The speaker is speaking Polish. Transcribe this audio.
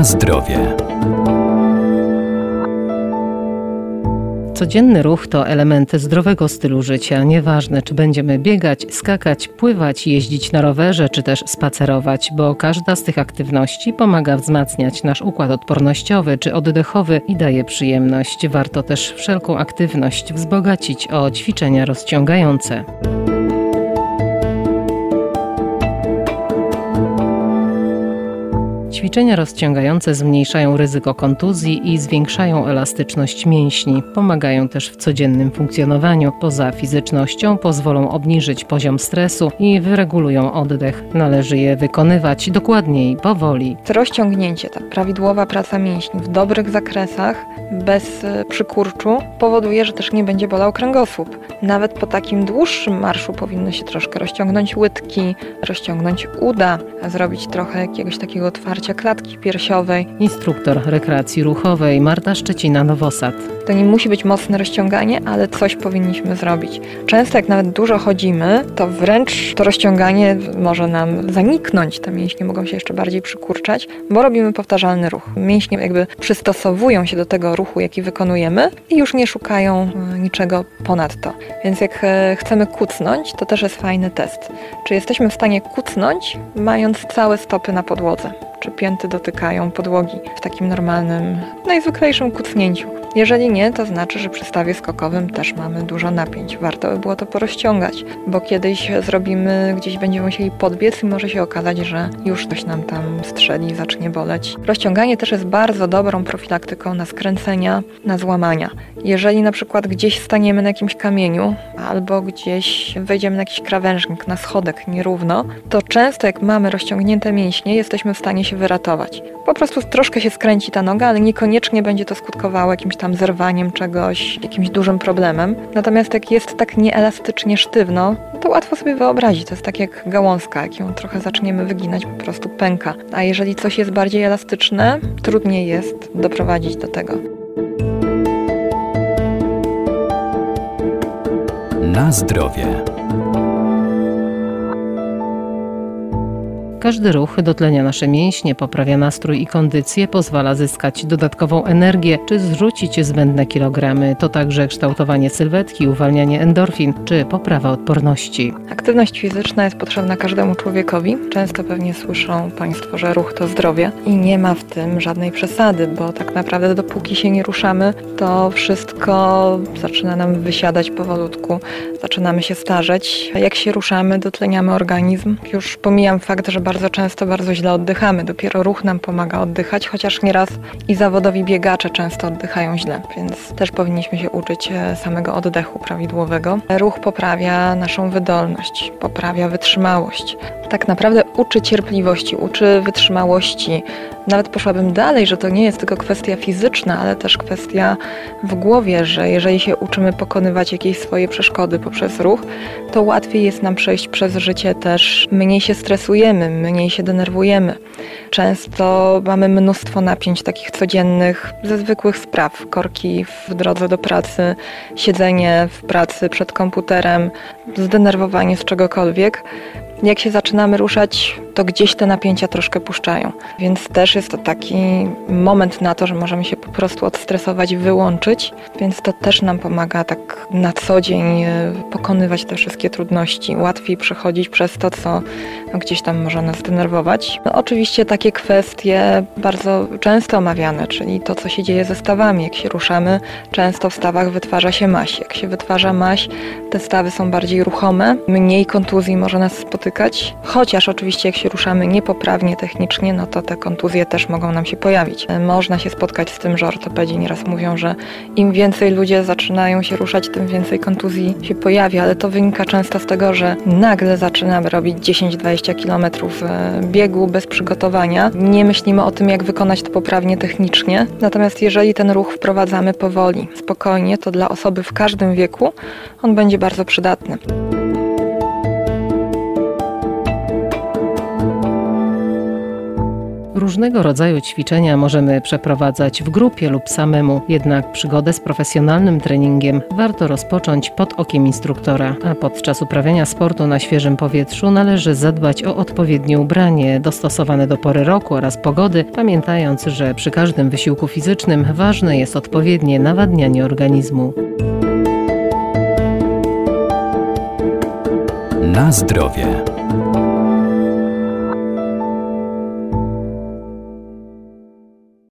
Na zdrowie. Codzienny ruch to element zdrowego stylu życia. Nieważne, czy będziemy biegać, skakać, pływać, jeździć na rowerze, czy też spacerować, bo każda z tych aktywności pomaga wzmacniać nasz układ odpornościowy czy oddechowy i daje przyjemność. Warto też wszelką aktywność wzbogacić o ćwiczenia rozciągające. Ćwiczenia rozciągające zmniejszają ryzyko kontuzji i zwiększają elastyczność mięśni. Pomagają też w codziennym funkcjonowaniu. Poza fizycznością pozwolą obniżyć poziom stresu i wyregulują oddech. Należy je wykonywać dokładniej, powoli. Rozciągnięcie, ta prawidłowa praca mięśni w dobrych zakresach, bez przykurczu, powoduje, że też nie będzie bolał kręgosłup. Nawet po takim dłuższym marszu powinno się troszkę rozciągnąć łydki, rozciągnąć uda, zrobić trochę jakiegoś takiego otwarcia klatki piersiowej. Instruktor rekreacji ruchowej Marta Szczecina Nowosad. To nie musi być mocne rozciąganie, ale coś powinniśmy zrobić. Często jak nawet dużo chodzimy, to wręcz to rozciąganie może nam zaniknąć. Te mięśnie mogą się jeszcze bardziej przykurczać, bo robimy powtarzalny ruch. Mięśnie jakby przystosowują się do tego ruchu, jaki wykonujemy i już nie szukają niczego ponadto. Więc jak chcemy kucnąć, to też jest fajny test. Czy jesteśmy w stanie kucnąć, mając całe stopy na podłodze? Czy pięty dotykają podłogi w takim normalnym, najzwyklejszym kucnięciu. Jeżeli nie, to znaczy, że przy stawie skokowym też mamy dużo napięć. Warto by było to porozciągać, bo kiedyś zrobimy, gdzieś będziemy musieli podbiec i może się okazać, że już coś nam tam strzeli, zacznie boleć. Rozciąganie też jest bardzo dobrą profilaktyką na skręcenia, na złamania. Jeżeli na przykład gdzieś staniemy na jakimś kamieniu albo gdzieś wejdziemy na jakiś krawężnik, na schodek nierówno, to często jak mamy rozciągnięte mięśnie, jesteśmy w stanie się wyratować. Po prostu troszkę się skręci ta noga, ale niekoniecznie będzie to skutkowało jakimś tam zerwaniem czegoś, jakimś dużym problemem. Natomiast jak jest tak nieelastycznie sztywno, to łatwo sobie wyobrazić. To jest tak jak gałązka, jak ją trochę zaczniemy wyginać, po prostu pęka. A jeżeli coś jest bardziej elastyczne, trudniej jest doprowadzić do tego. Na zdrowie. Każdy ruch dotlenia nasze mięśnie, poprawia nastrój i kondycję, pozwala zyskać dodatkową energię czy zrzucić zbędne kilogramy. To także kształtowanie sylwetki, uwalnianie endorfin czy poprawa odporności. Aktywność fizyczna jest potrzebna każdemu człowiekowi. Często pewnie słyszą Państwo, że ruch to zdrowie i nie ma w tym żadnej przesady, bo tak naprawdę dopóki się nie ruszamy, to wszystko zaczyna nam wysiadać powolutku, zaczynamy się starzeć. Jak się ruszamy, dotleniamy organizm. Już pomijam fakt, że bardzo często bardzo źle oddychamy. Dopiero ruch nam pomaga oddychać, chociaż nieraz i zawodowi biegacze często oddychają źle, więc też powinniśmy się uczyć samego oddechu prawidłowego. Ruch poprawia naszą wydolność, poprawia wytrzymałość. Tak naprawdę uczy cierpliwości, uczy wytrzymałości. Nawet poszłabym dalej, że to nie jest tylko kwestia fizyczna, ale też kwestia w głowie, że jeżeli się uczymy pokonywać jakieś swoje przeszkody poprzez ruch, to łatwiej jest nam przejść przez życie też. Mniej się stresujemy, mniej się denerwujemy. Często mamy mnóstwo napięć takich codziennych, ze zwykłych spraw. Korki w drodze do pracy, siedzenie w pracy przed komputerem, zdenerwowanie z czegokolwiek. Jak się zaczynamy ruszać, to gdzieś te napięcia troszkę puszczają. Więc też jest to taki moment na to, że możemy się po prostu odstresować, wyłączyć. Więc to też nam pomaga tak na co dzień pokonywać te wszystkie trudności. Łatwiej przechodzić przez to, co gdzieś tam może nas denerwować. No, oczywiście takie kwestie bardzo często omawiane, czyli to, co się dzieje ze stawami. Jak się ruszamy, często w stawach wytwarza się maś. Jak się wytwarza maś, te stawy są bardziej ruchome. Mniej kontuzji może nas spotykać. Chociaż oczywiście jak się ruszamy niepoprawnie technicznie, no to te kontuzje też mogą nam się pojawić. Można się spotkać z tym, że ortopedzi nieraz mówią, że im więcej ludzie zaczynają się ruszać, tym więcej kontuzji się pojawia, ale to wynika często z tego, że nagle zaczynamy robić 10-20 km biegu bez przygotowania. Nie myślimy o tym, jak wykonać to poprawnie technicznie. Natomiast jeżeli ten ruch wprowadzamy powoli, spokojnie, to dla osoby w każdym wieku on będzie bardzo przydatny. Różnego rodzaju ćwiczenia możemy przeprowadzać w grupie lub samemu, jednak przygodę z profesjonalnym treningiem warto rozpocząć pod okiem instruktora, a podczas uprawiania sportu na świeżym powietrzu należy zadbać o odpowiednie ubranie dostosowane do pory roku oraz pogody, pamiętając, że przy każdym wysiłku fizycznym ważne jest odpowiednie nawadnianie organizmu. Na zdrowie.